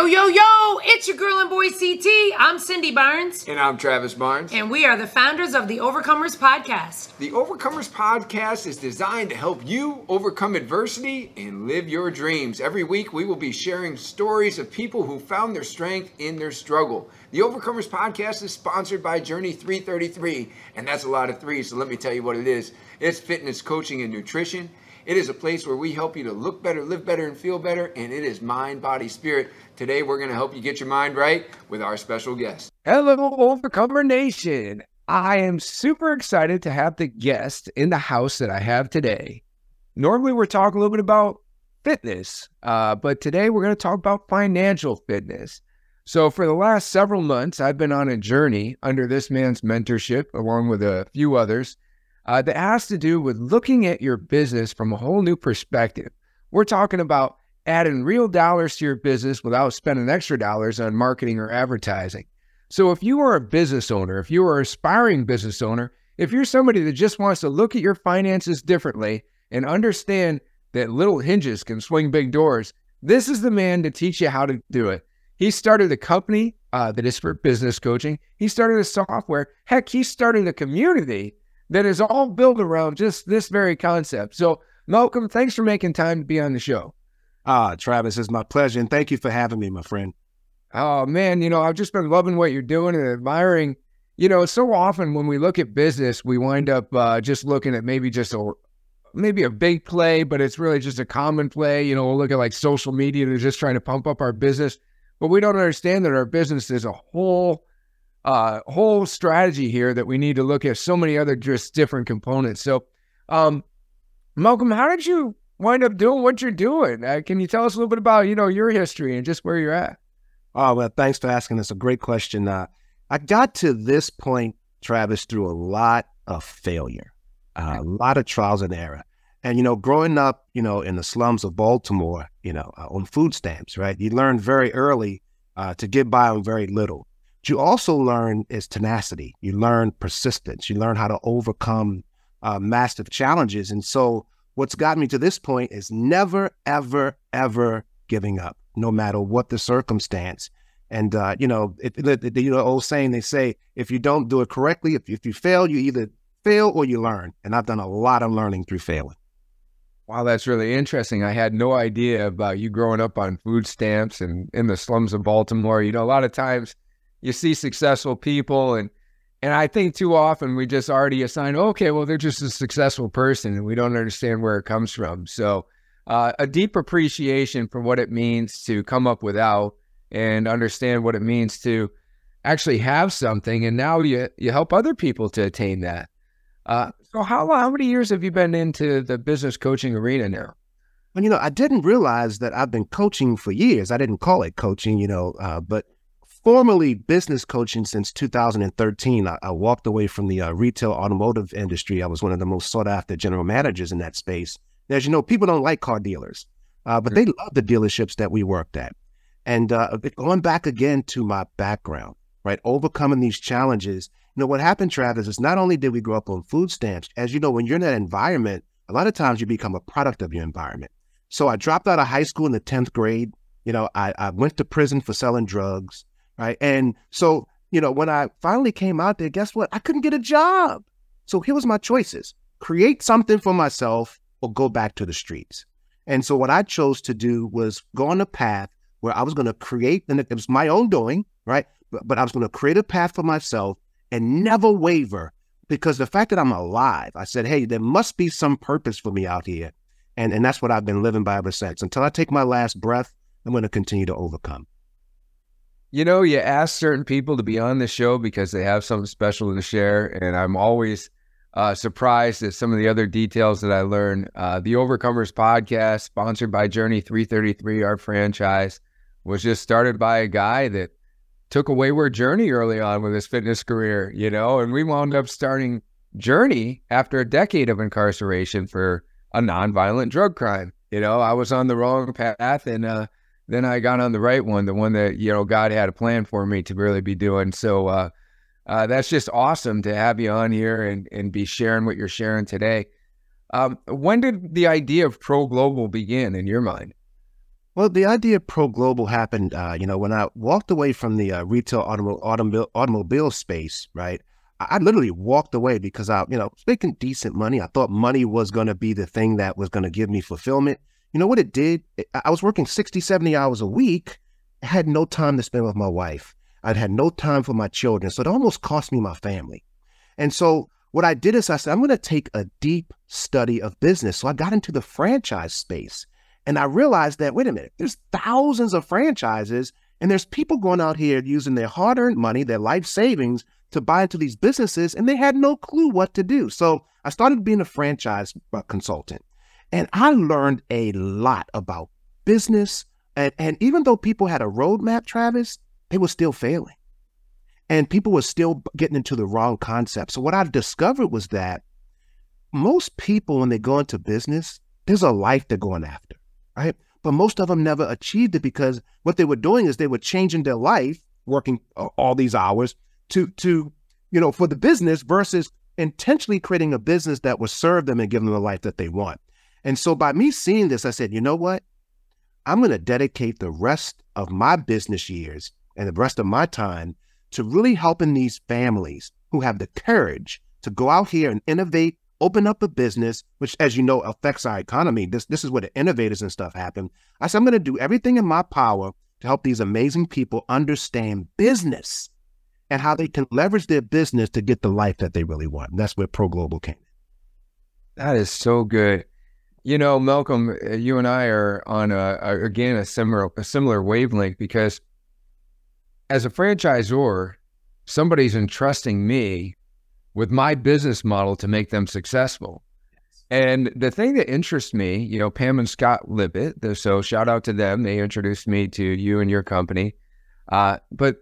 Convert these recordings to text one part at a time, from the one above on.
Yo, yo, yo, it's your girl and boy CT. I'm Cindy Barnes. And I'm Travis Barnes. And we are the founders of the Overcomers Podcast. The Overcomers Podcast is designed to help you overcome adversity and live your dreams. Every week we will be sharing stories of people who found their strength in their struggle. The Overcomers Podcast is sponsored by Journey 333, and that's a lot of threes, so let me tell you what it is. It's fitness, coaching, and nutrition. It is a place where we help you to look better, live better, and feel better, and it is mind, body, spirit. Today, we're going to help you get your mind right with our special guest. Hello, Overcomer Nation. I am super excited to have the guest in the house that I have today. Normally, we're talking a little bit about fitness, but today we're going to talk about financial fitness. So for the last several months, I've been on a journey under this man's mentorship, along with a few others, that has to do with looking at your business from a whole new perspective. We're talking about adding real dollars to your business without spending extra dollars on marketing or advertising. So if you are a business owner, if you are an aspiring business owner, if you're somebody that just wants to look at your finances differently and understand that little hinges can swing big doors, this is the man to teach you how to do it. He started a company that is for business coaching. He started a software. Heck, he started a community that is all built around just this very concept. So, Malcolm, thanks for making time to be on the show. Travis, it's my pleasure, and thank you for having me, my friend. Oh, man, I've just been loving what you're doing and admiring. So often when we look at business, we wind up just looking at maybe a big play, but it's really just a common play. We'll look at like social media, they're just trying to pump up our business, but we don't understand that our business is a whole strategy here that we need to look at so many other just different components. So, Malcolm, how did you wind up doing what you're doing? Can you tell us a little bit about, your history and just where you're at? Oh, well, thanks for asking. That's a great question. I got to this point, Travis, through a lot of failure, a lot of trials and error. And, growing up, in the slums of Baltimore, on food stamps, right? You learn very early to get by on very little. What you also learn is tenacity. You learn persistence. You learn how to overcome massive challenges. And so what's gotten me to this point is never, ever, ever giving up, no matter what the circumstance. And, the old saying, they say, if you don't do it correctly, if you fail, you either fail or you learn. And I've done a lot of learning through failing. Wow, that's really interesting. I had no idea about you growing up on food stamps and in the slums of Baltimore. A lot of times, you see successful people, and I think too often we just already assign, okay, well, they're just a successful person, and we don't understand where it comes from. So a deep appreciation for what it means to come up without and understand what it means to actually have something, and now you help other people to attain that. So how many years have you been into the business coaching arena now? Well, I didn't realize that I've been coaching for years. I didn't call it coaching, but formerly business coaching since 2013. I walked away from the retail automotive industry. I was one of the most sought after general managers in that space. And as you know, people don't like car dealers, but they love the dealerships that we worked at. And going back again to my background, right? Overcoming these challenges. What happened, Travis, is not only did we grow up on food stamps, as you know, when you're in that environment, a lot of times you become a product of your environment. So I dropped out of high school in the 10th grade. I went to prison for selling drugs. Right. And so, when I finally came out there, guess what? I couldn't get a job. So here was my choices: create something for myself or go back to the streets. And so what I chose to do was go on a path where I was going to create, and it was my own doing, right? But I was going to create a path for myself and never waver, because the fact that I'm alive, I said, hey, there must be some purpose for me out here. And that's what I've been living by ever since. Until I take my last breath, I'm going to continue to overcome. You ask certain people to be on the show because they have something special to share, and I'm always surprised at some of the other details that I learn. The Overcomers Podcast, sponsored by Journey 333, our franchise, was just started by a guy that took a wayward journey early on with his fitness career, and we wound up starting Journey after a decade of incarceration for a nonviolent drug crime. I was on the wrong path, and then I got on the right one, the one that, God had a plan for me to really be doing. So that's just awesome to have you on here and be sharing what you're sharing today. When did the idea of Pro Global begin in your mind? Well, the idea of Pro Global happened, when I walked away from the retail automobile space, right? I literally walked away because I was making decent money. I thought money was going to be the thing that was going to give me fulfillment. You know what it did? I was working 60, 70 hours a week. I had no time to spend with my wife. I'd had no time for my children. So it almost cost me my family. And so what I did is I said, I'm going to take a deep study of business. So I got into the franchise space. And I realized that, wait a minute, there's thousands of franchises and there's people going out here using their hard-earned money, their life savings to buy into these businesses, and they had no clue what to do. So I started being a franchise consultant, and I learned a lot about business. And even though people had a roadmap, Travis, they were still failing and people were still getting into the wrong concept. So what I discovered was that most people, when they go into business, there's a life they're going after. Right? But most of them never achieved it because what they were doing is they were changing their life, working all these hours to for the business versus intentionally creating a business that would serve them and give them the life that they want. And so by me seeing this, I said, you know what? I'm going to dedicate the rest of my business years and the rest of my time to really helping these families who have the courage to go out here and innovate, open up a business, which, as you know, affects our economy. This is where the innovators and stuff happen. I said, I'm going to do everything in my power to help these amazing people understand business and how they can leverage their business to get the life that they really want. And that's where Pro Global came in. That is so good. You know, Malcolm, you and I are on a similar wavelength, because as a franchisor, somebody's entrusting me with my business model to make them successful. Yes. And the thing that interests me, Pam and Scott Lippitt, so shout out to them. They introduced me to you and your company. But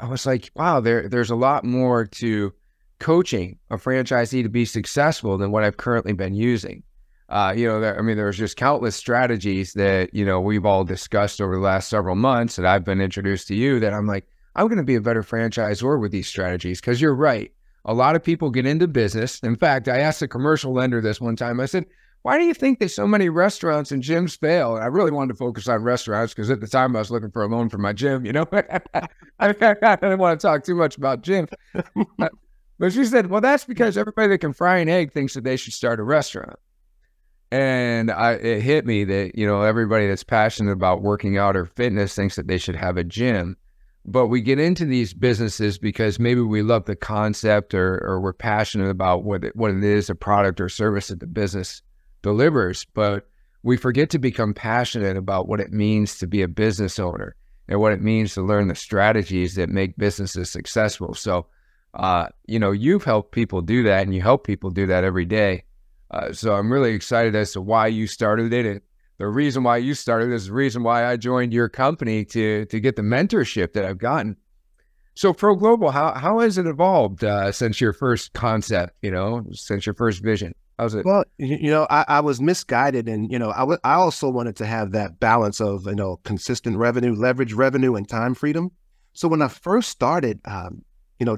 I was like, wow, there's a lot more to coaching a franchisee to be successful than what I've currently been using. There's just countless strategies that, we've all discussed over the last several months that I've been introduced to you, that I'm like, I'm going to be a better franchisor with these strategies. Because you're right. A lot of people get into business. In fact, I asked a commercial lender this one time. I said, why do you think that so many restaurants and gyms fail? And I really wanted to focus on restaurants because at the time I was looking for a loan for my gym, I didn't want to talk too much about gyms. But she said, well, that's because everybody that can fry an egg thinks that they should start a restaurant. And it hit me that, everybody that's passionate about working out or fitness thinks that they should have a gym. But we get into these businesses because maybe we love the concept or we're passionate about what it is, a product or service that the business delivers. But we forget to become passionate about what it means to be a business owner and what it means to learn the strategies that make businesses successful. So, you've helped people do that, and you help people do that every day. So I'm really excited as to why you started it. The reason why you started is the reason why I joined your company to get the mentorship that I've gotten. So Pro Global, how has it evolved since your first concept, since your first vision? How's it? Well, I was misguided, and, I also wanted to have that balance of, consistent revenue, leverage revenue, and time freedom. So when I first started,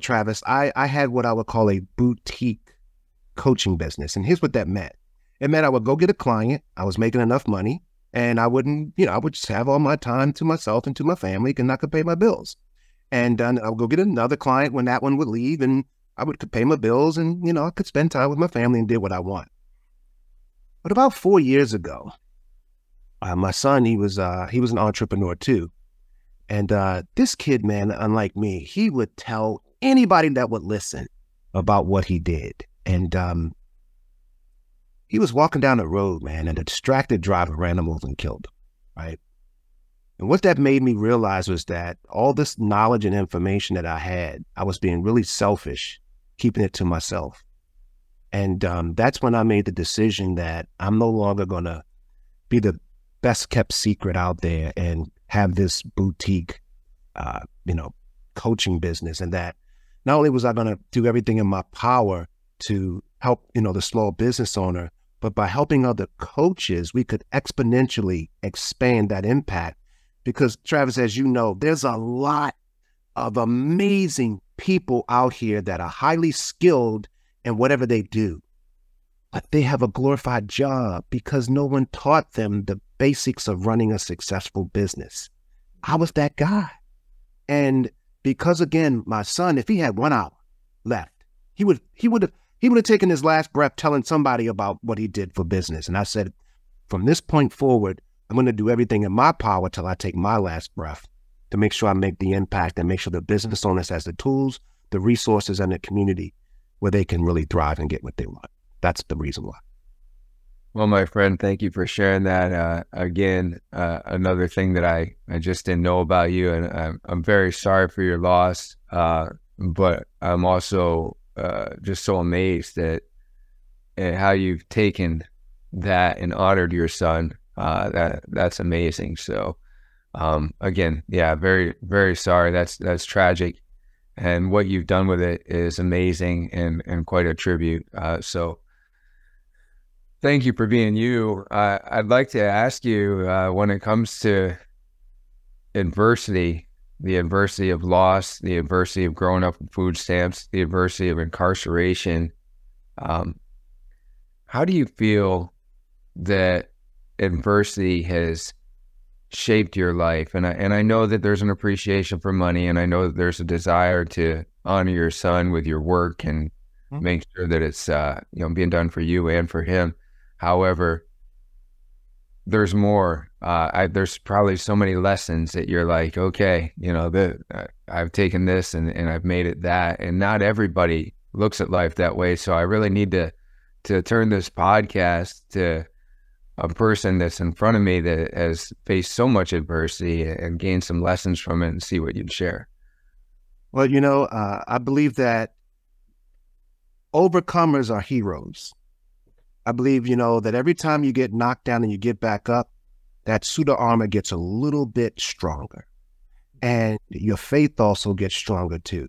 Travis, I had what I would call a boutique coaching business. And here's what that meant. It meant I would go get a client. I was making enough money, and I wouldn't, I would just have all my time to myself and to my family, and I could pay my bills. And then I would go get another client when that one would leave, and I could pay my bills, and, I could spend time with my family and did what I want. But about 4 years ago, my son, he was an entrepreneur too. And this kid, man, unlike me, he would tell anybody that would listen about what he did. And, he was walking down the road, man, and a distracted driver ran him over and killed him, right? And what that made me realize was that all this knowledge and information that I had, I was being really selfish, keeping it to myself. And that's when I made the decision that I'm no longer going to be the best kept secret out there and have this boutique, coaching business. And that not only was I going to do everything in my power to help, the small business owner, but by helping other coaches, we could exponentially expand that impact. Because Travis, as you know, there's a lot of amazing people out here that are highly skilled in whatever they do, but they have a glorified job because no one taught them the basics of running a successful business. I was that guy. And because, again, my son, if he had 1 hour left, he would have taken his last breath telling somebody about what he did for business. And I said, from this point forward, I'm going to do everything in my power till I take my last breath to make sure I make the impact and make sure the business owners has the tools, the resources, and the community where they can really thrive and get what they want. That's the reason why. Well, my friend, thank you for sharing that. Again, another thing that I just didn't know about you, and I'm very sorry for your loss, but I'm also just so amazed at how you've taken that and honored your son. That's amazing. So again, yeah, very, very sorry. That's tragic. And what you've done with it is amazing and quite a tribute. So thank you for being you. I'd like to ask you, when it comes to adversity, the adversity of loss, the adversity of growing up with food stamps, the adversity of incarceration, how do you feel that adversity has shaped your life? And I know that there's an appreciation for money, and I know that there's a desire to honor your son with your work and make sure that it's being done for you and for him. However, there's more. There's probably so many lessons that you're like, okay, I've taken this and I've made it that. And not everybody looks at life that way. So I really need to turn this podcast to a person that's in front of me that has faced so much adversity and gained some lessons from it, and see what you'd share. Well, I believe that overcomers are heroes. I believe, that every time you get knocked down and you get back up, that suit of armor gets a little bit stronger, and your faith also gets stronger too.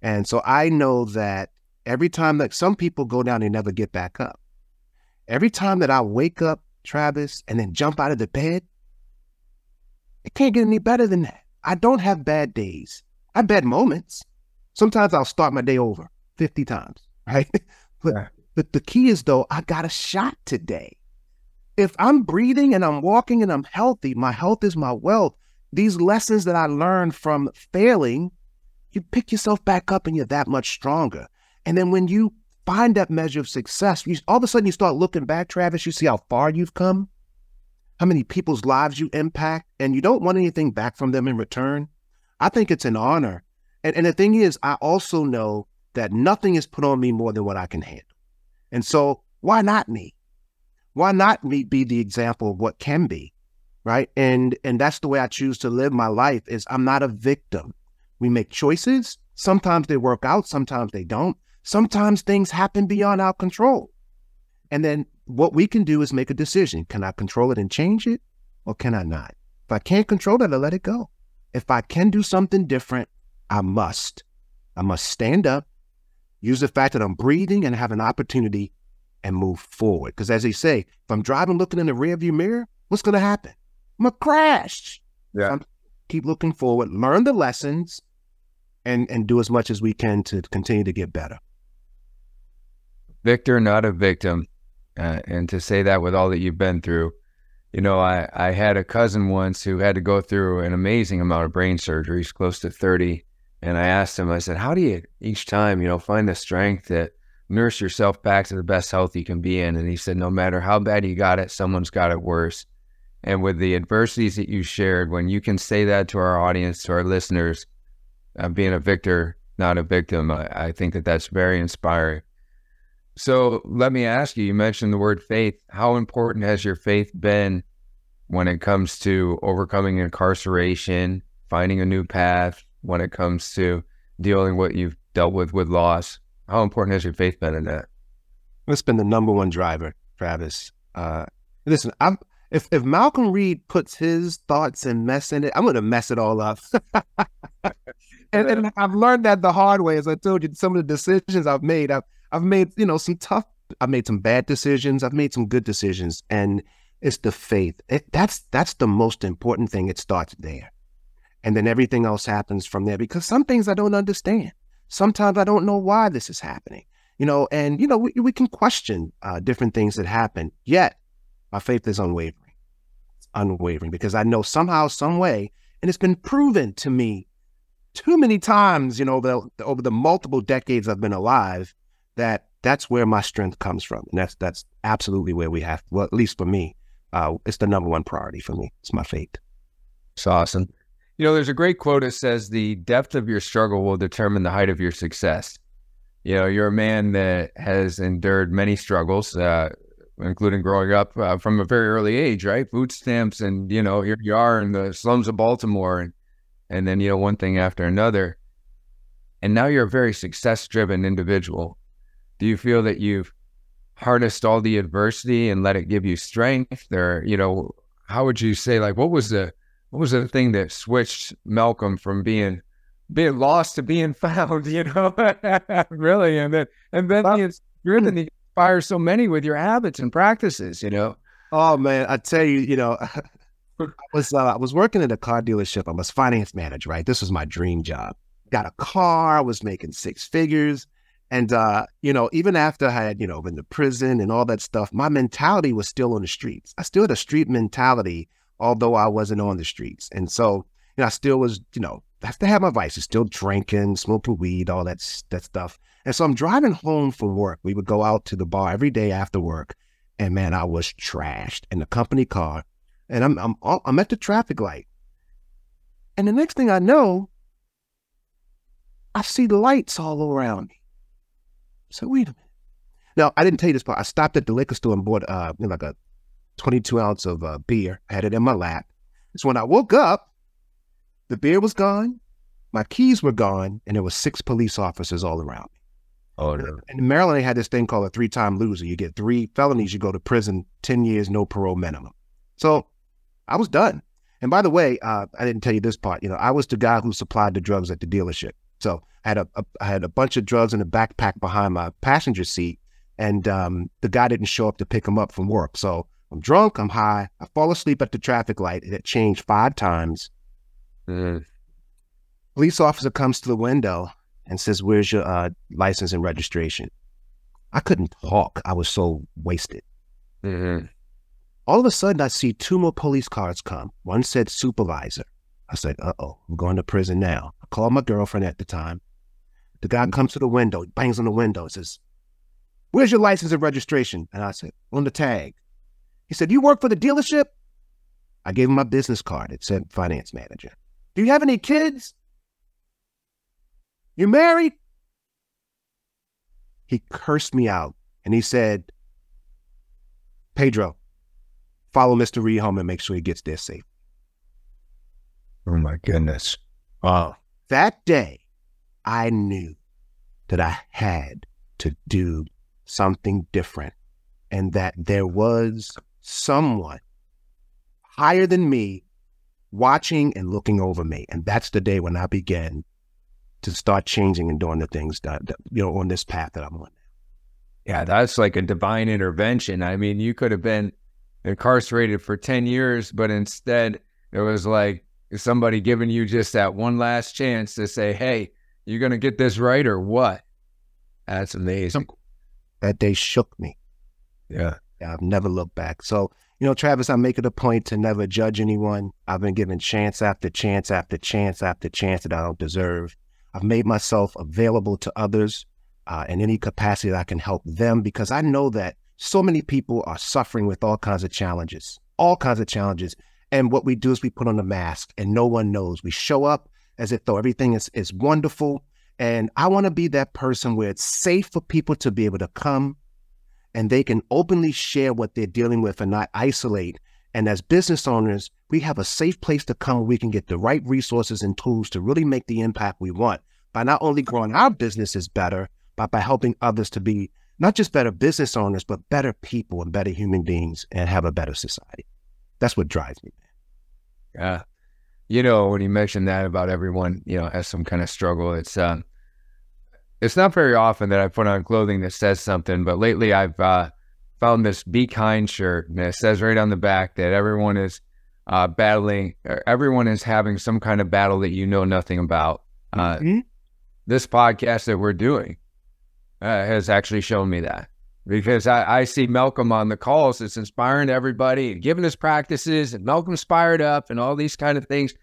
And so I know that every time that some people go down, they never get back up. Every time that I wake up, Travis, and then jump out of the bed, it can't get any better than that. I don't have bad days. I have bad moments. Sometimes I'll start my day over 50 times, right? But the key is, though, I got a shot today. If I'm breathing and I'm walking and I'm healthy, my health is my wealth. These lessons that I learned from failing, you pick yourself back up and you're that much stronger. And then when you find that measure of success, all of a sudden you start looking back, Travis, you see how far you've come, how many people's lives you impact, and you don't want anything back from them in return. I think it's an honor. And the thing is, I also know that nothing is put on me more than what I can handle. And so why not me? Why not me be the example of what can be, right? And that's the way I choose to live my life, is I'm not a victim. We make choices. Sometimes they work out, sometimes they don't. Sometimes things happen beyond our control. And then what we can do is make a decision. Can I control it and change it, or can I not? If I can't control it, I let it go. If I can do something different, I must. I must stand up, use the fact that I'm breathing and have an opportunity, and move forward. Because as they say, if I'm driving looking in the rearview mirror, what's going to happen? I'm going to crash. Yeah. So keep looking forward, learn the lessons, and do as much as we can to continue to get better. Victor, not a victim. And to say that with all that you've been through, I had a cousin once who had to go through an amazing amount of brain surgeries, close to 30. And I asked him, I said, how do you each time, find the strength that nurse yourself back to the best health you can be in? And he said, no matter how bad you got it, someone's got it worse. And with the adversities that you shared, when you can say that to our audience, to our listeners, being a victor, not a victim, I think that that's very inspiring. So let me ask you, you mentioned the word faith. How important has your faith been when it comes to overcoming incarceration, finding a new path, when it comes to dealing what you've dealt with loss? How important has your faith been in that? It's been the number one driver, Travis. Listen, if Malcolm Reid puts his thoughts and mess in it, I'm going to mess it all up. And I've learned that the hard way. As I told you, some of the decisions I've made, I've made, I've made some bad decisions. I've made some good decisions. And it's the faith. That's the most important thing. It starts there. And then everything else happens from there, because some things I don't understand. Sometimes I don't know why this is happening, and we can question different things that happen, yet my faith is unwavering. unwavering, because I know somehow, some way, and it's been proven to me too many times, you know, over the multiple decades I've been alive, that that's where my strength comes from. And that's absolutely where we have, well, at least for me, it's the number one priority for me. It's my faith. It's awesome. You know, there's a great quote that says the depth of your struggle will determine the height of your success. You know, you're a man that has endured many struggles, including growing up from a very early age, right? Food stamps, and, you know, here you are in the slums of Baltimore, and then, you know, one thing after another. And now you're a very success-driven individual. Do you feel that you've harnessed all the adversity and let it give you strength? Or, you know, how would you say, like, what was the thing that switched Malcolm from being lost to being found, you know? Really. And then you're in the fire so many with your habits and practices, you know? Oh man, I tell you, you know, I was working at a car dealership. I was finance manager, right? This was my dream job. Got a car, I was making six figures. And, you know, even after I had, you know, been to prison and all that stuff, my mentality was still on the streets. I still had a street mentality, although I wasn't on the streets. And so, you know, I still was, you know, I have to have my vices, still drinking, smoking weed, all that stuff. And so I'm driving home from work. We would go out to the bar every day after work. And man, I was trashed in the company car. And I'm at the traffic light. And the next thing I know, I see lights all around me. So wait a minute. Now, I didn't tell you this part. I stopped at the liquor store and bought like a 22 ounce of beer. I had it in my lap. So when I woke up, the beer was gone, my keys were gone, and there were six police officers all around me. Oh no! And in Maryland, they had this thing called a 3-time loser. You get 3 felonies, you go to prison, 10 years, no parole minimum. So I was done. And by the way, I didn't tell you this part. You know, I was the guy who supplied the drugs at the dealership. So I had I had a bunch of drugs in a backpack behind my passenger seat, and the guy didn't show up to pick him up from work. So I'm drunk, I'm high, I fall asleep at the traffic light. It had changed 5 times. Police officer comes to the window and says, "Where's your license and registration?" I couldn't talk. I was so wasted. Mm-hmm. All of a sudden, I see 2 more police cars come. One said supervisor. I said, "Uh-oh, I'm going to prison now." I called my girlfriend at the time. The guy comes to the window, bangs on the window, says, "Where's your license and registration?" And I said, "On the tag." He said, "You work for the dealership?" I gave him my business card. It said finance manager. "Do you have any kids? You married?" He cursed me out, and he said, "Pedro, follow Mr. Reid home and make sure he gets there safe." Oh my goodness. Wow. That day, I knew that I had to do something different, and that there was someone higher than me watching and looking over me. And that's the day when I began to start changing and doing the things that, you know, on this path that I'm on. Yeah, that's like a divine intervention. I mean, you could have been incarcerated for 10 years, but instead it was like somebody giving you just that one last chance to say, "Hey, you're going to get this right or what?" That's amazing. That day shook me. Yeah. I've never looked back. So, you know, Travis, I make it a point to never judge anyone. I've been given chance after chance after chance after chance that I don't deserve. I've made myself available to others in any capacity that I can help them, because I know that so many people are suffering with all kinds of challenges. And what we do is we put on a mask and no one knows. We show up as if though everything is wonderful. And I want to be that person where it's safe for people to be able to come and they can openly share what they're dealing with and not isolate. And as business owners, we have a safe place to come where we can get the right resources and tools to really make the impact we want by not only growing our businesses better, but by helping others to be not just better business owners, but better people and better human beings and have a better society. That's what drives me. Yeah. You know, when you mentioned that about everyone, you know, has some kind of struggle, it's not very often that I put on clothing that says something, but lately I've found this Be Kind shirt, and it says right on the back that everyone is battling, or everyone is having some kind of battle that you know nothing about. This podcast that we're doing has actually shown me that. because I see Malcolm on the calls. It's inspiring to everybody and giving us practices, and Malcolm's fired up and all these kind of things.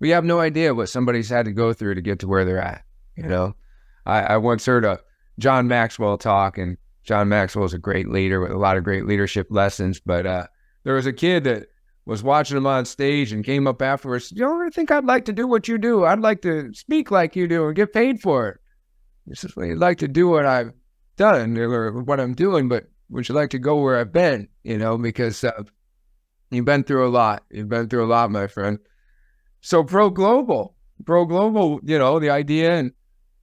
We have no idea what somebody's had to go through to get to where they're at. You know, I once heard a John Maxwell talk, and John Maxwell is a great leader with a lot of great leadership lessons. But there was a kid that was watching him on stage and came up afterwards. You don't really think I'd like to do what you do. I'd like to speak like you do and get paid for it. He says, well, you'd like to do what I've done or what I'm doing, but would you like to go where I've been? You know, because you've been through a lot. You've been through a lot, my friend. So Pro Global, you know, the idea in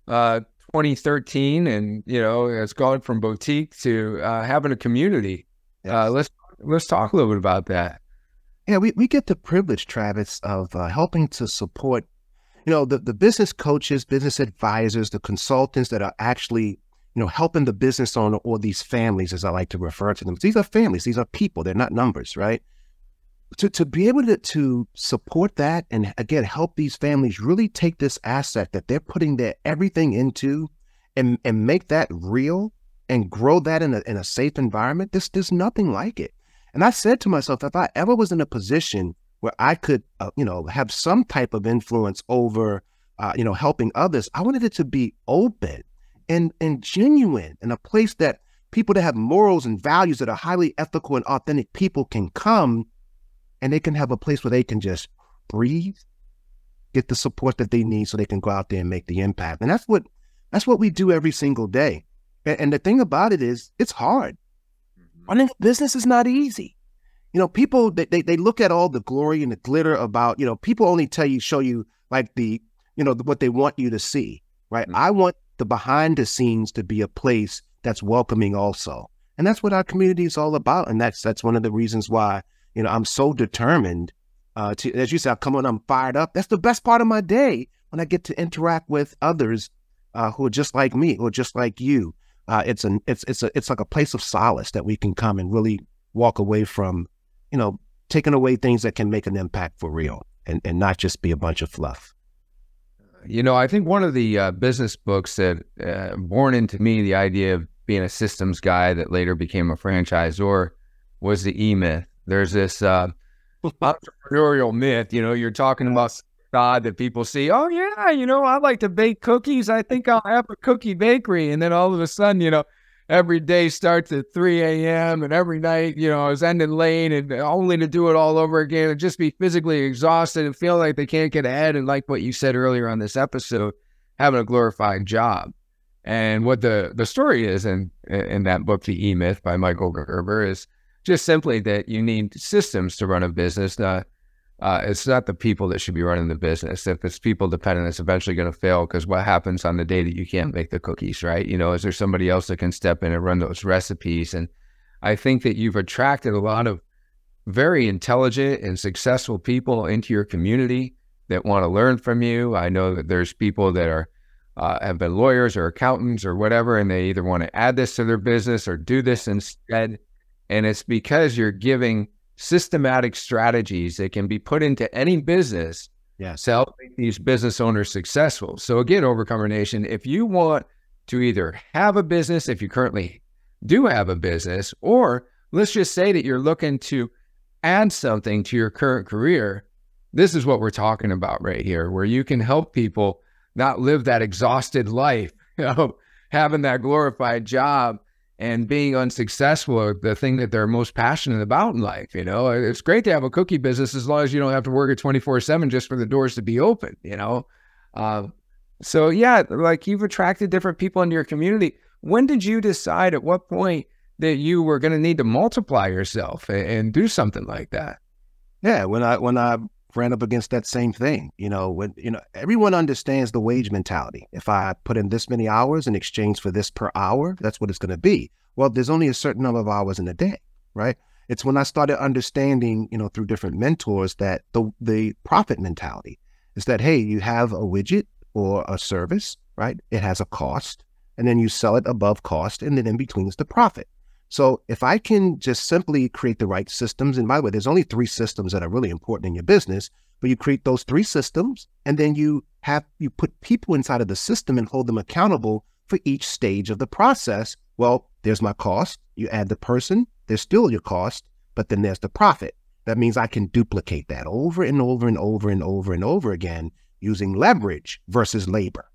2013, and, you know, it's gone from boutique to having a community. Yes. Let's talk a little bit about that. Yeah, we get the privilege, Travis, of helping to support, you know, the business coaches, business advisors, the consultants that are actually, you know, helping the business owner or these families, as I like to refer to them. These are families. These are people. They're not numbers, right? To be able to support that and, again, help these families really take this asset that they're putting their everything into and make that real and grow that in a safe environment, there's nothing like it. And I said to myself, if I ever was in a position where I could, you know, have some type of influence over, you know, helping others, I wanted it to be open and genuine, and a place that people that have morals and values that are highly ethical and authentic people can come, and they can have a place where they can just breathe, get the support that they need so they can go out there and make the impact. And that's what we do every single day. And the thing about it is, it's hard. Running a business is not easy. You know, people, they look at all the glory and the glitter about, you know, people only show you like the, you know, what they want you to see, right? Mm-hmm. I want the behind the scenes to be a place that's welcoming also. And that's what our community is all about. And that's one of the reasons why, you know, I'm so determined to, as you said, I come on, I'm fired up. That's the best part of my day when I get to interact with others who are just like me or just like you. It's like a place of solace that we can come and really walk away from, you know, taking away things that can make an impact for real and not just be a bunch of fluff. You know, I think one of the business books that born into me the idea of being a systems guy that later became a franchisor was the E-Myth. There's this entrepreneurial myth, you know, you're talking about God that people see, oh yeah, you know, I like to bake cookies. I think I'll have a cookie bakery. And then all of a sudden, you know, every day starts at 3 a.m. and every night, you know, I was ending late and only to do it all over again and just be physically exhausted and feel like they can't get ahead. And like what you said earlier on this episode, having a glorified job. And what the story is in that book, The E-Myth by Michael Gerber, is just simply that you need systems to run a business. It's not the people that should be running the business. If it's people dependent, it's eventually going to fail, because what happens on the day that you can't make the cookies, right? You know, is there somebody else that can step in and run those recipes? And I think that you've attracted a lot of very intelligent and successful people into your community that want to learn from you. I know that there's people that are have been lawyers or accountants or whatever, and they either want to add this to their business or do this instead. And it's because you're giving systematic strategies that can be put into any business to help make these business owners successful. So again, Overcomer Nation, if you want to either have a business, if you currently do have a business, or let's just say that you're looking to add something to your current career, this is what we're talking about right here, where you can help people not live that exhausted life, you know, having that glorified job and being unsuccessful, the thing that they're most passionate about in life. You know, it's great to have a cookie business as long as you don't have to work at 24/7 just for the doors to be open, you know? So yeah, like you've attracted different people into your community. When did you decide at what point that you were going to need to multiply yourself and do something like that? Yeah. When I ran up against that same thing, you know, everyone understands the wage mentality. If I put in this many hours in exchange for this per hour, that's what it's going to be. Well, there's only a certain number of hours in a day, right? It's when I started understanding, you know, through different mentors that the profit mentality is that, hey, you have a widget or a service, right? It has a cost, and then you sell it above cost, and then in between is the profit. So if I can just simply create the right systems, and by the way, there's only 3 systems that are really important in your business, but you create those 3 systems, and then you put people inside of the system and hold them accountable for each stage of the process. Well, There's my cost. You add the person, there's still your cost, but then there's the profit. That means I can duplicate that over and over and over and over and over again using leverage versus labor.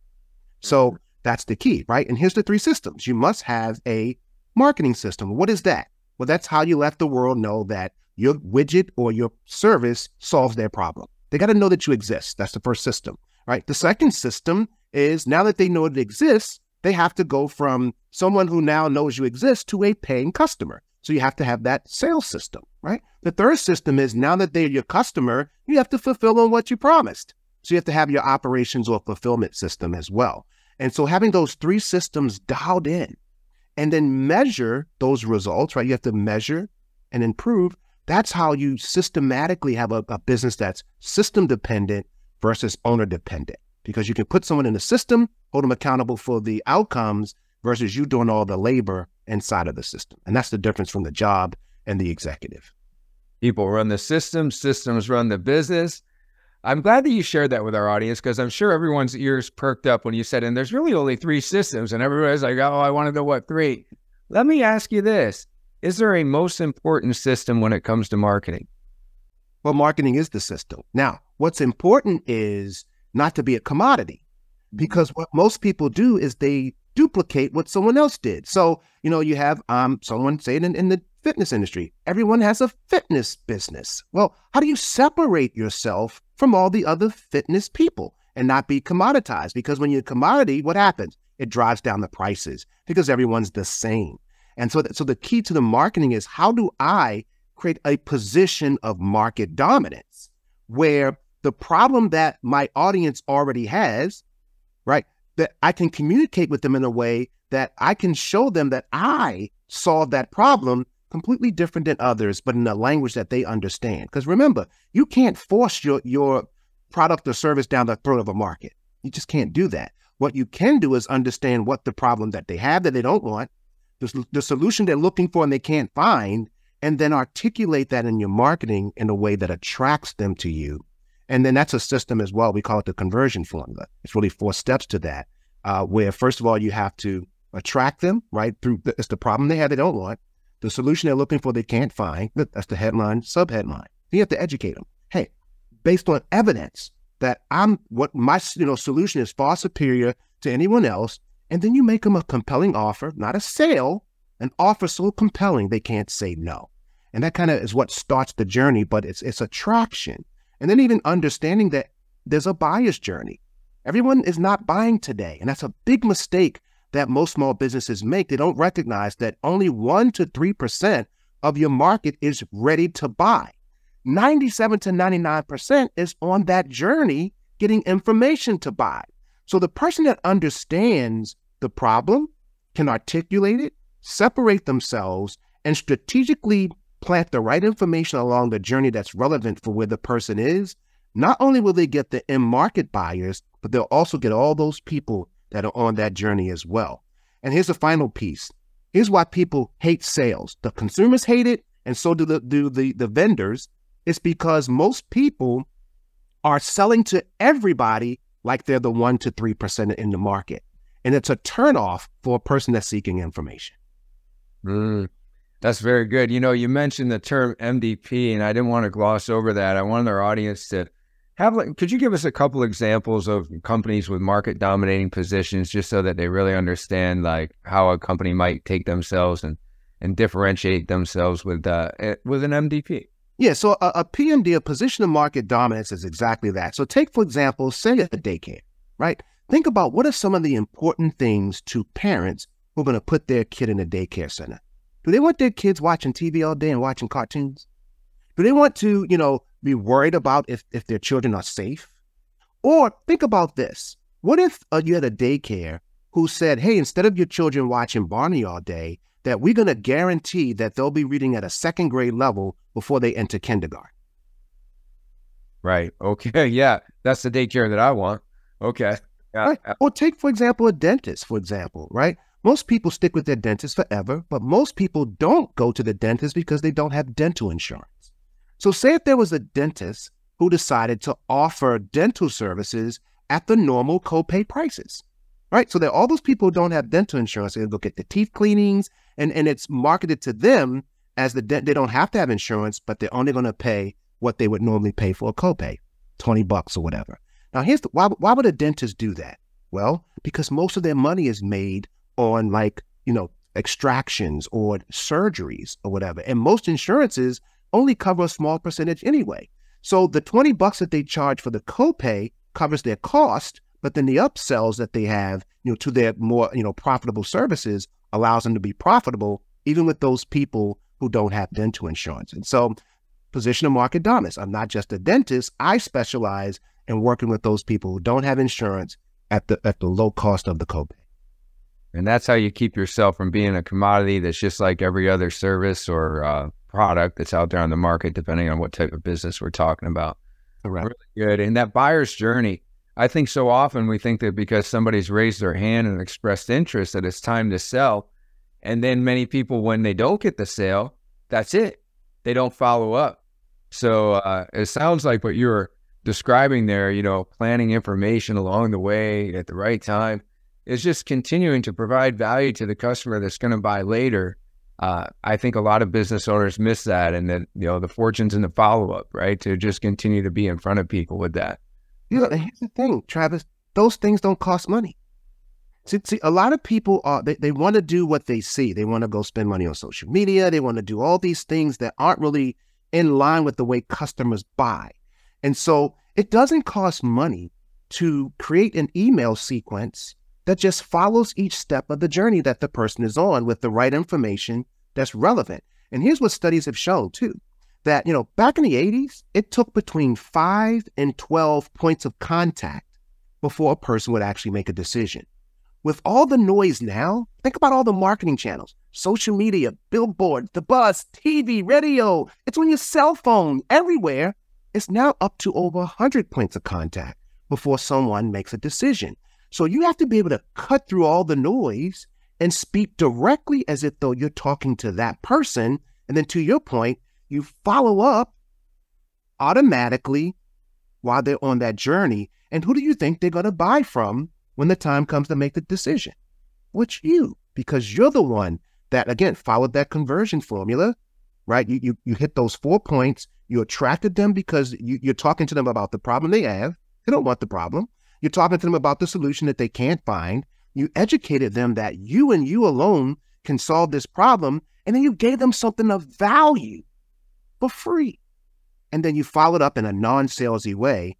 So that's the key, right? And here's the three systems. You must have a marketing system. What is that? Well, that's how you let the world know that your widget or your service solves their problem. They got to know that you exist. That's the first system, right? The second system is now that they know it exists, they have to go from someone who now knows you exist to a paying customer. So you have to have that sales system, right? The third system is now that they're your customer, you have to fulfill on what you promised. So you have to have your operations or fulfillment system as well. And so having those three systems dialed in and then measure those results, right? You have to measure and improve. That's how you systematically have a business that's system dependent versus owner dependent, because you can put someone in a system, hold them accountable for the outcomes versus you doing all the labor inside of the system. And that's the difference from the job and the executive. People run the system, systems run the business. I'm glad that you shared that with our audience, because I'm sure everyone's ears perked up when you said, and there's really only three systems, and everybody's like, oh, I want to know what three. Let me ask you this. Is there a most important system when it comes to marketing? Well, marketing is the system. Now, what's important is not to be a commodity, because what most people do is they duplicate what someone else did. So, you know, you have someone, say it in the fitness industry, everyone has a fitness business. Well, how do you separate yourself from all the other fitness people and not be commoditized? Because when you're a commodity, what happens? It drives down the prices because everyone's the same. And so the key to the marketing is, how do I create a position of market dominance where the problem that my audience already has, right, that I can communicate with them in a way that I can show them that I solved that problem completely different than others, but in a language that they understand. Because remember, you can't force your product or service down the throat of a market. You just can't do that. What you can do is understand what the problem that they have that they don't want, the solution they're looking for and they can't find, and then articulate that in your marketing in a way that attracts them to you. And then that's a system as well. We call it the conversion formula. It's really four steps to that, where first of all, you have to attract them, right? It's the problem they have they don't want, the solution they're looking for they can't find. That's the headline, subheadline. You have to educate them. Hey, based on evidence that my solution is far superior to anyone else, and then you make them a compelling offer, not a sale, an offer so compelling they can't say no. And that kind of is what starts the journey, but it's attraction. And then even understanding that there's a buyer's journey. Everyone is not buying today. And that's a big mistake that most small businesses make. They don't recognize that only 1% to 3% of your market is ready to buy. 97% to 99% is on that journey getting information to buy. So the person that understands the problem can articulate it, separate themselves, and strategically plant the right information along the journey that's relevant for where the person is. Not only will they get the in-market buyers, but they'll also get all those people that are on that journey as well. And here's the final piece. Here's why people hate sales. The consumers hate it, and so do the vendors. It's because most people are selling to everybody like they're the 1% to 3% in the market. And it's a turnoff for a person that's seeking information. That's very good. You know, you mentioned the term MDP, and I didn't want to gloss over that. I wanted our audience to have, could you give us a couple examples of companies with market dominating positions, just so that they really understand how a company might take themselves and differentiate themselves with an MDP? Yeah, so a PMD, a position of market dominance, is exactly that. So take, for example, say at the daycare, right? Think about what are some of the important things to parents who are going to put their kid in a daycare center. Do they want their kids watching TV all day and watching cartoons? Do they want to, be worried about if their children are safe? Or think about this. What if you had a daycare who said, hey, instead of your children watching Barney all day, that we're going to guarantee that they'll be reading at a second grade level before they enter kindergarten. Right. Okay. Yeah. That's the daycare that I want. Okay. Yeah. Right. Or take, for example, a dentist, right? Most people stick with their dentist forever, but most people don't go to the dentist because they don't have dental insurance. So say if there was a dentist who decided to offer dental services at the normal copay prices. right? So that all those people who don't have dental insurance, they'll go get the teeth cleanings, and it's marketed to them as they don't have to have insurance, but they're only going to pay what they would normally pay for a copay, $20 or whatever. Now, here's why would a dentist do that? Well, because most of their money is made on extractions or surgeries or whatever. And most insurances only cover a small percentage anyway. So the $20 that they charge for the copay covers their cost, but then the upsells that they have, to their more, profitable services allows them to be profitable even with those people who don't have dental insurance. And so position of market dominance. I'm not just a dentist. I specialize in working with those people who don't have insurance at the low cost of the copay. And that's how you keep yourself from being a commodity that's just like every other service or product that's out there on the market, depending on what type of business we're talking about. Correct. Really good. And that buyer's journey, I think so often we think that because somebody's raised their hand and expressed interest that it's time to sell. And then many people, when they don't get the sale, that's it. They don't follow up. So it sounds like what you're describing there, planning information along the way at the right time, is just continuing to provide value to the customer that's going to buy later. I think a lot of business owners miss that, and then the fortune's in the follow-up, right? To just continue to be in front of people with that. Here's the thing, Travis, those things don't cost money. See, a lot of people they want to do what they see. They want to go spend money on social media. They want to do all these things that aren't really in line with the way customers buy. And so it doesn't cost money to create an email sequence that just follows each step of the journey that the person is on with the right information that's relevant. And here's what studies have shown too, that, back in the 80s, it took between 5 and 12 points of contact before a person would actually make a decision. With all the noise now, think about all the marketing channels, social media, billboards, the bus, TV, radio, it's on your cell phone, everywhere. It's now up to over 100 points of contact before someone makes a decision. So you have to be able to cut through all the noise and speak directly as if though you're talking to that person. And then to your point, you follow up automatically while they're on that journey. And who do you think they're going to buy from when the time comes to make the decision? Which you, because you're the one that, again, followed that conversion formula, right? You hit those 4 points. You attracted them because you're talking to them about the problem they have. They don't want the problem. You're talking to them about the solution that they can't find. You educated them that you and you alone can solve this problem. And then you gave them something of value for free. And then you followed up in a non-salesy way.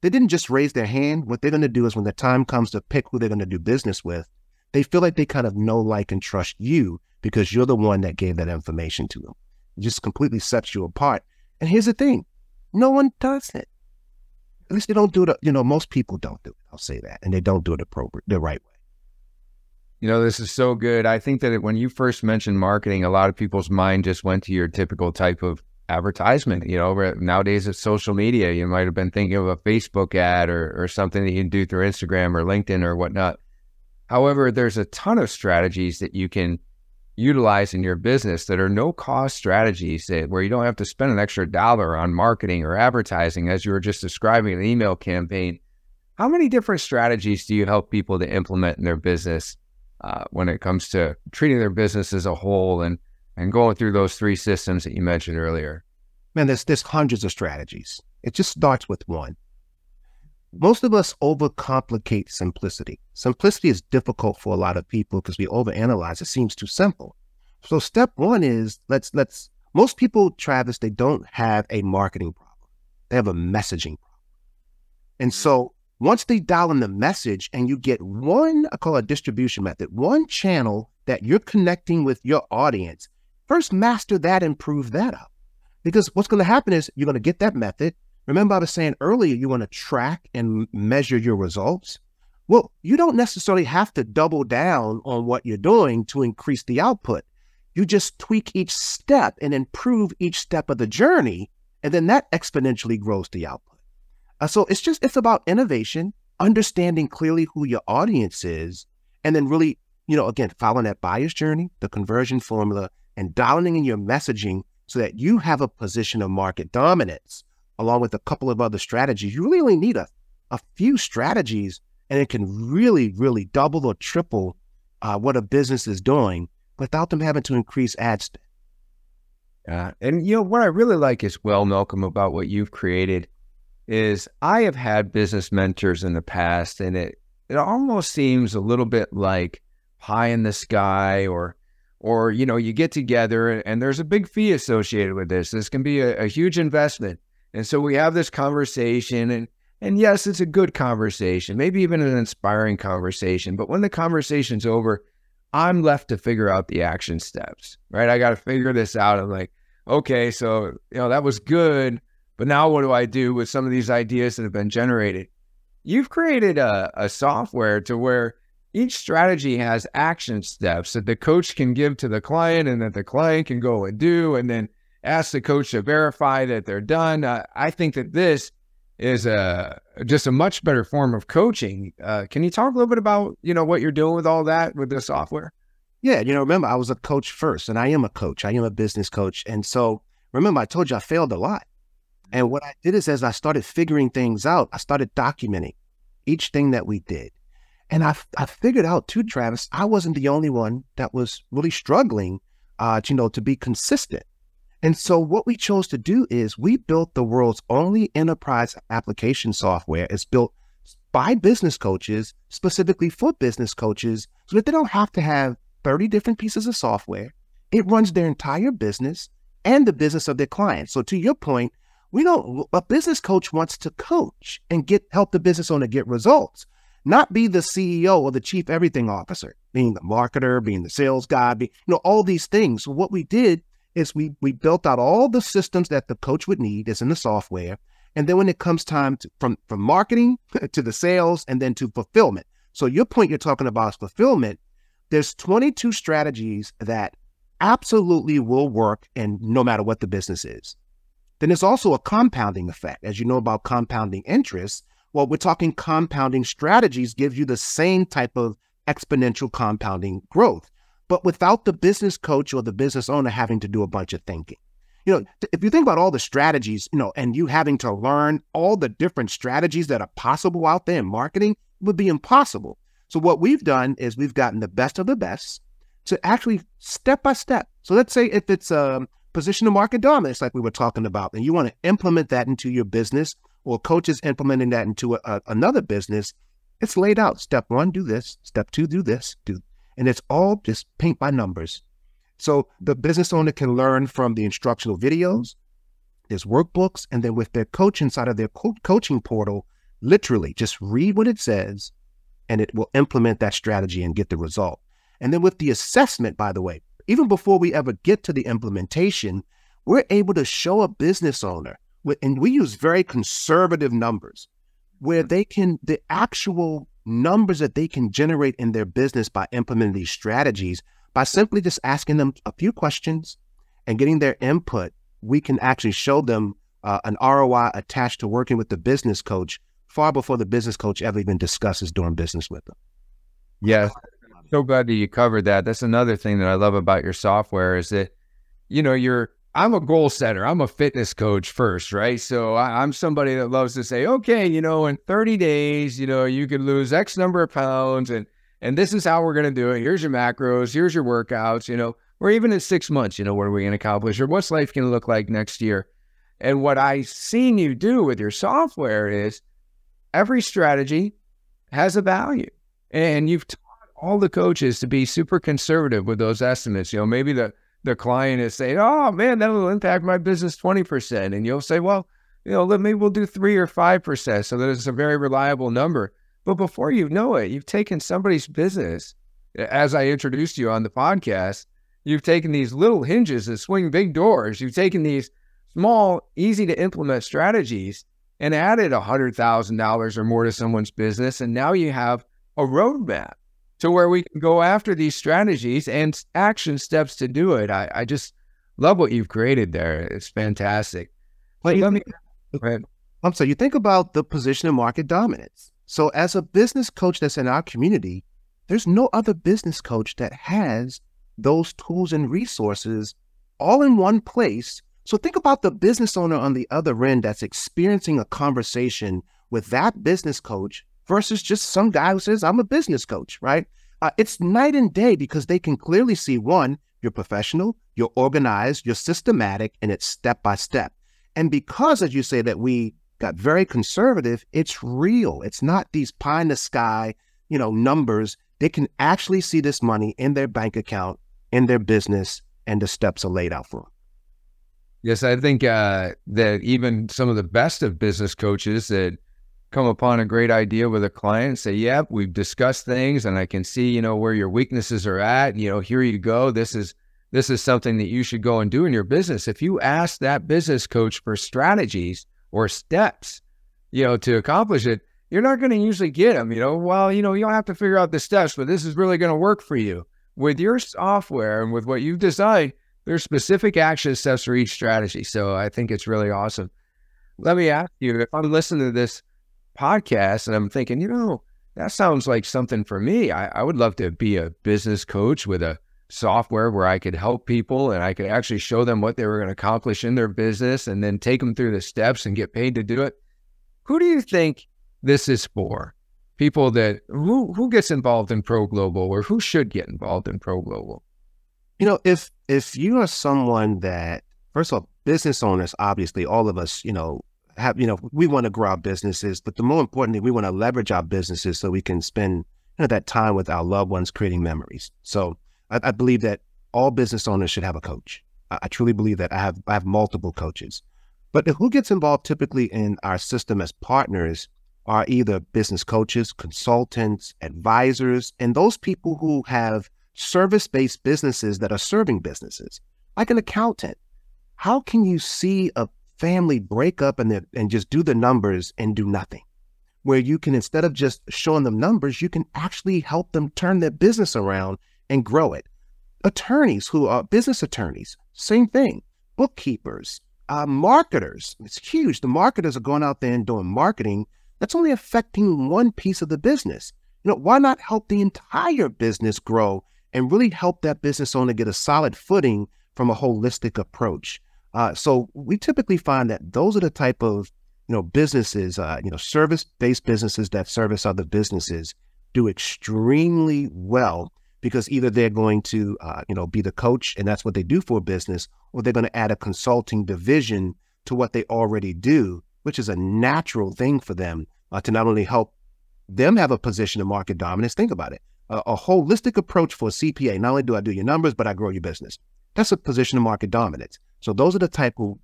They didn't just raise their hand. What they're going to do is when the time comes to pick who they're going to do business with, they feel like they kind of know, like, and trust you because you're the one that gave that information to them. It just completely sets you apart. And here's the thing, no one does it. At least they don't do it, most people don't do it. I'll say that. And they don't do it the right way. This is so good. I think that when you first mentioned marketing, a lot of people's mind just went to your typical type of advertisement. Nowadays it's social media. You might have been thinking of a Facebook ad or something that you can do through Instagram or LinkedIn or whatnot. However, there's a ton of strategies that you can utilize in your business that are no cost strategies where you don't have to spend an extra $1 on marketing or advertising. As you were just describing an email campaign, how many different strategies do you help people to implement in their business when it comes to treating their business as a whole and going through those 3 systems that you mentioned earlier? Man, there's hundreds of strategies. It just starts with one. Most of us overcomplicate simplicity. Simplicity is difficult for a lot of people because we overanalyze. It seems too simple. So step one is most people, Travis, they don't have a marketing problem. They have a messaging problem. And so once they dial in the message and you get one, I call it a distribution method, one channel that you're connecting with your audience, first master that and prove that up. Because what's going to happen is you're going to get that method. Remember, I was saying earlier, you want to track and measure your results. Well, you don't necessarily have to double down on what you're doing to increase the output. You just tweak each step and improve each step of the journey. And then that exponentially grows the output. So it's about innovation, understanding clearly who your audience is, and then really, again, following that buyer's journey, the conversion formula, and dialing in your messaging so that you have a position of market dominance. Along with a couple of other strategies, you really only need a few strategies and it can really, really double or triple what a business is doing without them having to increase ad spend. And, you know, what I really like as well, Malcolm, about what you've created is I have had business mentors in the past, and it almost seems a little bit like pie in the sky, or you know, you get together and there's a big fee associated with this. This can be a huge investment. And so we have this conversation, and yes, it's a good conversation, maybe even an inspiring conversation. But when the conversation's over, I'm left to figure out the action steps, right? I got to figure this out. I'm like, okay, so, you know, that was good, but now what do I do with some of these ideas that have been generated? You've created a software to where each strategy has action steps that the coach can give to the client, and that the client can go and do, and then ask the coach to verify that they're done. I think that this is just a much better form of coaching. Can you talk a little bit about, you know, what you're doing with all that with the software? Yeah. You know, remember I was a coach first, and I am a coach. I am a business coach. And so remember, I told you I failed a lot. And what I did is as I started figuring things out, I started documenting each thing that we did. And I figured out too, Travis, I wasn't the only one that was really struggling, you know, to be consistent. And so what we chose to do is we built the world's only enterprise application software. It's built by business coaches, specifically for business coaches, so that they don't have to have 30 different pieces of software. It runs their entire business and the business of their clients. So to your point, a business coach wants to coach and help the business owner get results, not be the CEO or the chief everything officer, being the marketer, being the sales guy, all these things. So what we did is we built out all the systems that the coach would need is in the software. And then when it comes time to, from marketing to the sales and then to fulfillment. So your point you're talking about is fulfillment. There's 22 strategies that absolutely will work, and no matter what the business is. Then there's also a compounding effect. As you know about compounding interest, well, we're talking compounding strategies give you the same type of exponential compounding growth, but without the business coach or the business owner having to do a bunch of thinking. You know, if you think about all the strategies, you know, and you having to learn all the different strategies that are possible out there in marketing, it would be impossible. So what we've done is we've gotten the best of the best to actually step by step. So let's say if it's a position to market dominance, like we were talking about, and you want to implement that into your business, or coaches implementing that into another business, it's laid out. Step one, do this. Step two, do this. And it's all just paint by numbers. So the business owner can learn from the instructional videos, there's workbooks, and then with their coach inside of their coaching portal, literally just read what it says, and it will implement that strategy and get the result. And then with the assessment, by the way, even before we ever get to the implementation, we're able to show a business owner, and we use very conservative numbers, where the actual numbers that they can generate in their business by implementing these strategies, by simply just asking them a few questions and getting their input, we can actually show them an ROI attached to working with the business coach far before the business coach ever even discusses doing business with them. Yes. So glad that you covered that. That's another thing that I love about your software is that, you know, I'm a goal setter. I'm a fitness coach first, right? So I'm somebody that loves to say, okay, you know, in 30 days, you know, you can lose X number of pounds, and this is how we're going to do it. Here's your macros, here's your workouts, you know, or even in 6 months, you know, what are we going to accomplish, or what's life going to look like next year? And what I've seen you do with your software is every strategy has a value, and you've taught all the coaches to be super conservative with those estimates. You know, maybe the client is saying, oh man, that'll impact my business 20%. And you'll say, well, you know, maybe we'll do 3 or 5%. So that it's a very reliable number. But before you know it, you've taken somebody's business, as I introduced you on the podcast, you've taken these little hinges that swing big doors. You've taken these small, easy to implement strategies and added $100,000 or more to someone's business. And now you have a roadmap to where we can go after these strategies and action steps to do it. I just love what you've created there. It's fantastic. Well, you think about the position of market dominance. So as a business coach that's in our community, there's no other business coach that has those tools and resources all in one place. So think about the business owner on the other end that's experiencing a conversation with that business coach versus just some guy who says, I'm a business coach, right? It's night and day because they can clearly see, one, you're professional, you're organized, you're systematic, and it's step by step. And because, as you say, that we got very conservative, it's real. It's not these pie in the sky, you know, numbers. They can actually see this money in their bank account, in their business, and the steps are laid out for them. Yes, I think that even some of the best of business coaches that come upon a great idea with a client and say, yep, we've discussed things and I can see, you know, where your weaknesses are at. You know, here you go. This is something that you should go and do in your business. If you ask that business coach for strategies or steps, you know, to accomplish it, you're not going to usually get them. You know, well, you know, you don't have to figure out the steps, but this is really going to work for you. With your software and with what you've designed, there's specific action steps for each strategy. So I think it's really awesome. Let me ask you, if I'm listening to this podcast and I'm thinking, you know, that sounds like something for me. I would love to be a business coach with a software where I could help people and I could actually show them what they were going to accomplish in their business and then take them through the steps and get paid to do it. Who do you think this is for? People that, who gets involved in Pro Global, or who should get involved in Pro Global? You know, if you are someone that, first of all, business owners, obviously all of us, you know, have, you know, we want to grow our businesses, but the more importantly, we want to leverage our businesses so we can spend, you know, that time with our loved ones creating memories. So I believe that all business owners should have a coach. I truly believe that. I have multiple coaches, but who gets involved typically in our system as partners are either business coaches, consultants, advisors, and those people who have service-based businesses that are serving businesses, like an accountant. How can you see a family break up and just do the numbers and do nothing? Where you can, instead of just showing them numbers, you can actually help them turn their business around and grow it. Attorneys who are business attorneys, same thing. Bookkeepers, marketers, it's huge. The marketers are going out there and doing marketing that's only affecting one piece of the business. You know, why not help the entire business grow and really help that business owner get a solid footing from a holistic approach? So we typically find that those are the type of, you know, businesses, you know, service-based businesses that service other businesses do extremely well because either they're going to, you know, be the coach and that's what they do for a business, or they're going to add a consulting division to what they already do, which is a natural thing for them to not only help them have a position of market dominance. Think about it. A holistic approach for a CPA. Not only do I do your numbers, but I grow your business. That's a position of market dominance. So those are the type of,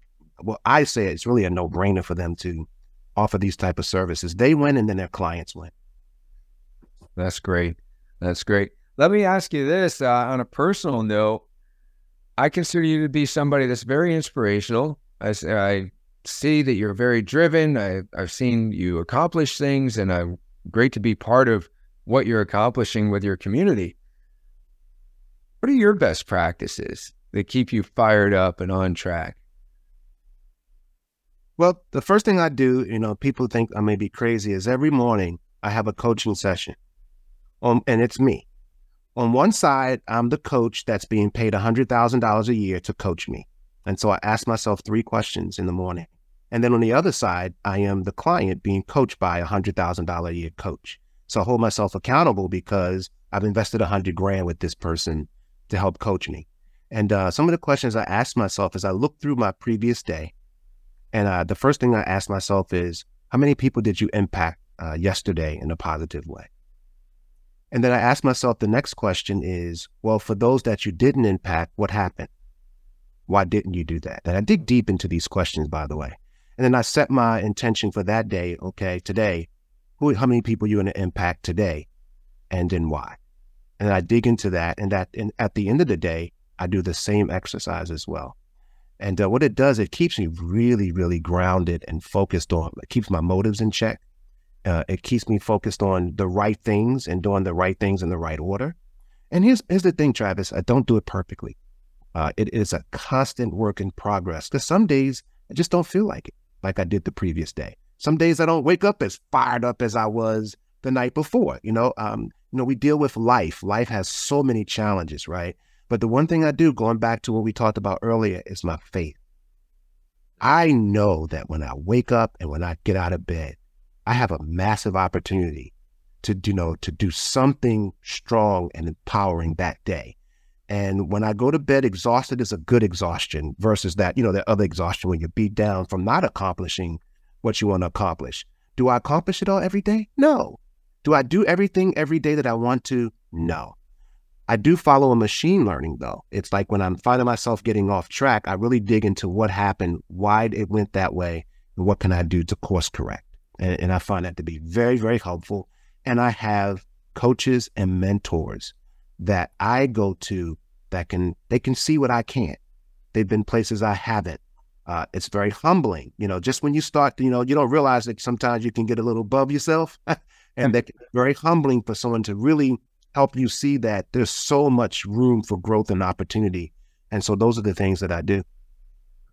well, I say it's really a no-brainer for them to offer these type of services. They win and then their clients win. That's great. That's great. Let me ask you this on a personal note. I consider you to be somebody that's very inspirational. I see that you're very driven. I've seen you accomplish things, and I'm great to be part of what you're accomplishing with your community. What are your best practices that keep you fired up and on track? Well, the first thing I do, you know, people think I may be crazy, is every morning I have a coaching session. And it's me. On one side, I'm the coach that's being paid $100,000 a year to coach me. And so I ask myself three questions in the morning. And then on the other side, I am the client being coached by a $100,000 a year coach. So I hold myself accountable because I've invested $100,000 with this person to help coach me. And some of the questions I ask myself is I look through my previous day. And the first thing I ask myself is, how many people did you impact yesterday in a positive way? And then I ask myself the next question is, well, for those that you didn't impact, what happened? Why didn't you do that? And I dig deep into these questions, by the way. And then I set my intention for that day. Okay, today, how many people you're going to impact today, and then why? And I dig into that. And at the end of the day, I do the same exercise as well. And what it does, it keeps me really, really grounded and focused on. It keeps my motives in check. It keeps me focused on the right things and doing the right things in the right order. And here's the thing, Travis, I don't do it perfectly. It is a constant work in progress because some days I just don't feel like it, like I did the previous day. Some days I don't wake up as fired up as I was the night before. You know, we deal with life. Life has so many challenges, right? But the one thing I do, going back to what we talked about earlier, is my faith. I know that when I wake up and when I get out of bed, I have a massive opportunity to do something strong and empowering that day. And when I go to bed exhausted, it's a good exhaustion versus that, that other exhaustion when you're beat down from not accomplishing what you want to accomplish. Do I accomplish it all every day? No. Do I do everything every day that I want to? No. I do follow a machine learning, though. It's like when I'm finding myself getting off track, I really dig into what happened, why it went that way, and what can I do to course correct. And I find that to be very, very helpful. And I have coaches and mentors that I go to that can see what I can't. They've been places I haven't. It's very humbling. Just when you start, you don't realize that sometimes you can get a little above yourself. And that's very humbling for someone to really help you see that there's so much room for growth and opportunity. And so those are the things that I do.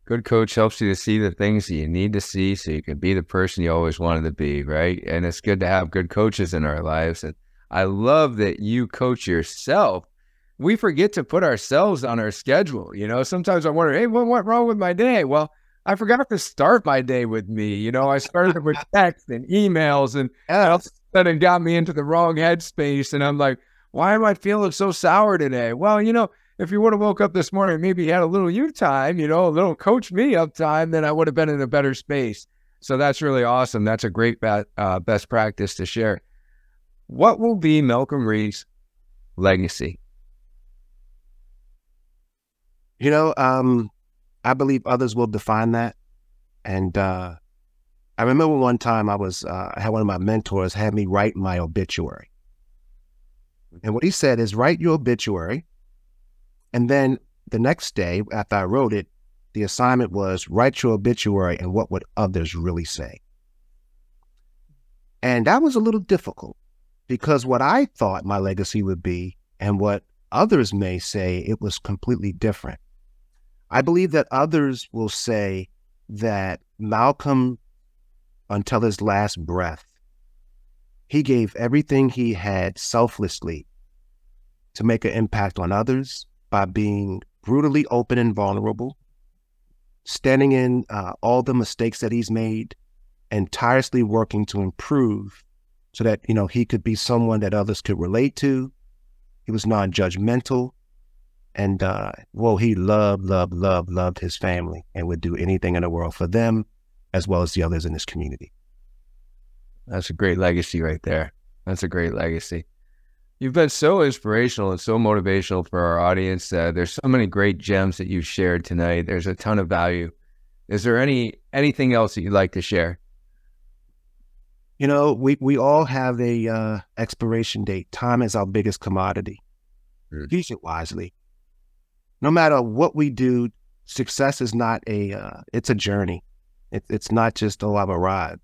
Good coach helps you to see the things that you need to see so you can be the person you always wanted to be, right? And it's good to have good coaches in our lives. And I love that you coach yourself. We forget to put ourselves on our schedule. Sometimes I wonder, hey, what went wrong with my day? Well, I forgot to start my day with me. I started with texts and emails and all of a sudden got me into the wrong headspace. And I'm like, why am I feeling so sour today? Well, if you would have woke up this morning, maybe you had a little you time, a little coach me up time, then I would have been in a better space. So that's really awesome. That's a great best practice to share. What will be Malcolm Reid's legacy? I believe others will define that. And I remember one time I had one of my mentors had me write my obituary. And what he said is, write your obituary. And then the next day after I wrote it, the assignment was write your obituary and what would others really say. And that was a little difficult because what I thought my legacy would be and what others may say, it was completely different. I believe that others will say that Malcolm, until his last breath, he gave everything he had selflessly to make an impact on others by being brutally open and vulnerable, standing in all the mistakes that he's made, and tirelessly working to improve so that, he could be someone that others could relate to. He was non-judgmental, and, he loved his family and would do anything in the world for them as well as the others in this community. That's a great legacy right there. That's a great legacy. You've been so inspirational and so motivational for our audience. There's so many great gems that you've shared tonight. There's a ton of value. Is there anything else that you'd like to share? We all have a expiration date. Time is our biggest commodity. Mm. Use it wisely. No matter what we do, success is not it's a journey. It's not just, I've arrived.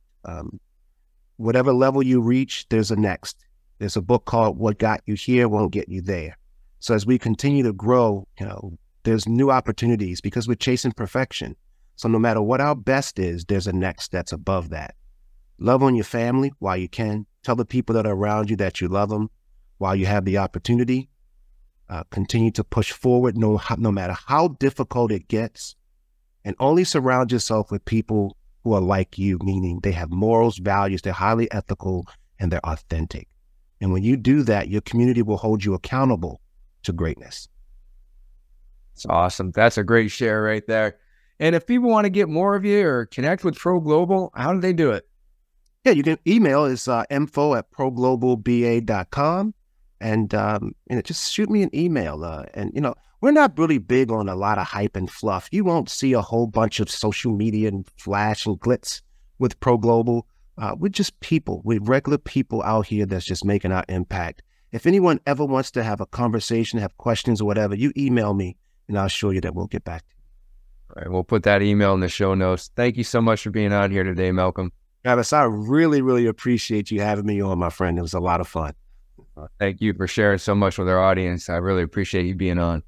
Whatever level you reach, there's a next. There's a book called What Got You Here Won't Get You There. So as we continue to grow, there's new opportunities because we're chasing perfection. So no matter what our best is, there's a next that's above that. Love on your family while you can. Tell the people that are around you that you love them while you have the opportunity. Continue to push forward no matter how difficult it gets. And only surround yourself with people who are like you, meaning they have morals, values, they're highly ethical, and they're authentic. And when you do that, your community will hold you accountable to greatness. That's awesome. That's a great share right there. And if people want to get more of you or connect with Pro Global, how do they do it? Yeah, you can email us info@proglobalba.com and just shoot me an email. We're not really big on a lot of hype and fluff. You won't see a whole bunch of social media and flash and glitz with Pro Global. We're just people. We're regular people out here that's just making our impact. If anyone ever wants to have a conversation, have questions or whatever, you email me and I'll show you that we'll get back to you. All right, we'll put that email in the show notes. Thank you so much for being on here today, Malcolm. Travis, I really, really appreciate you having me on, my friend. It was a lot of fun. Thank you for sharing so much with our audience. I really appreciate you being on.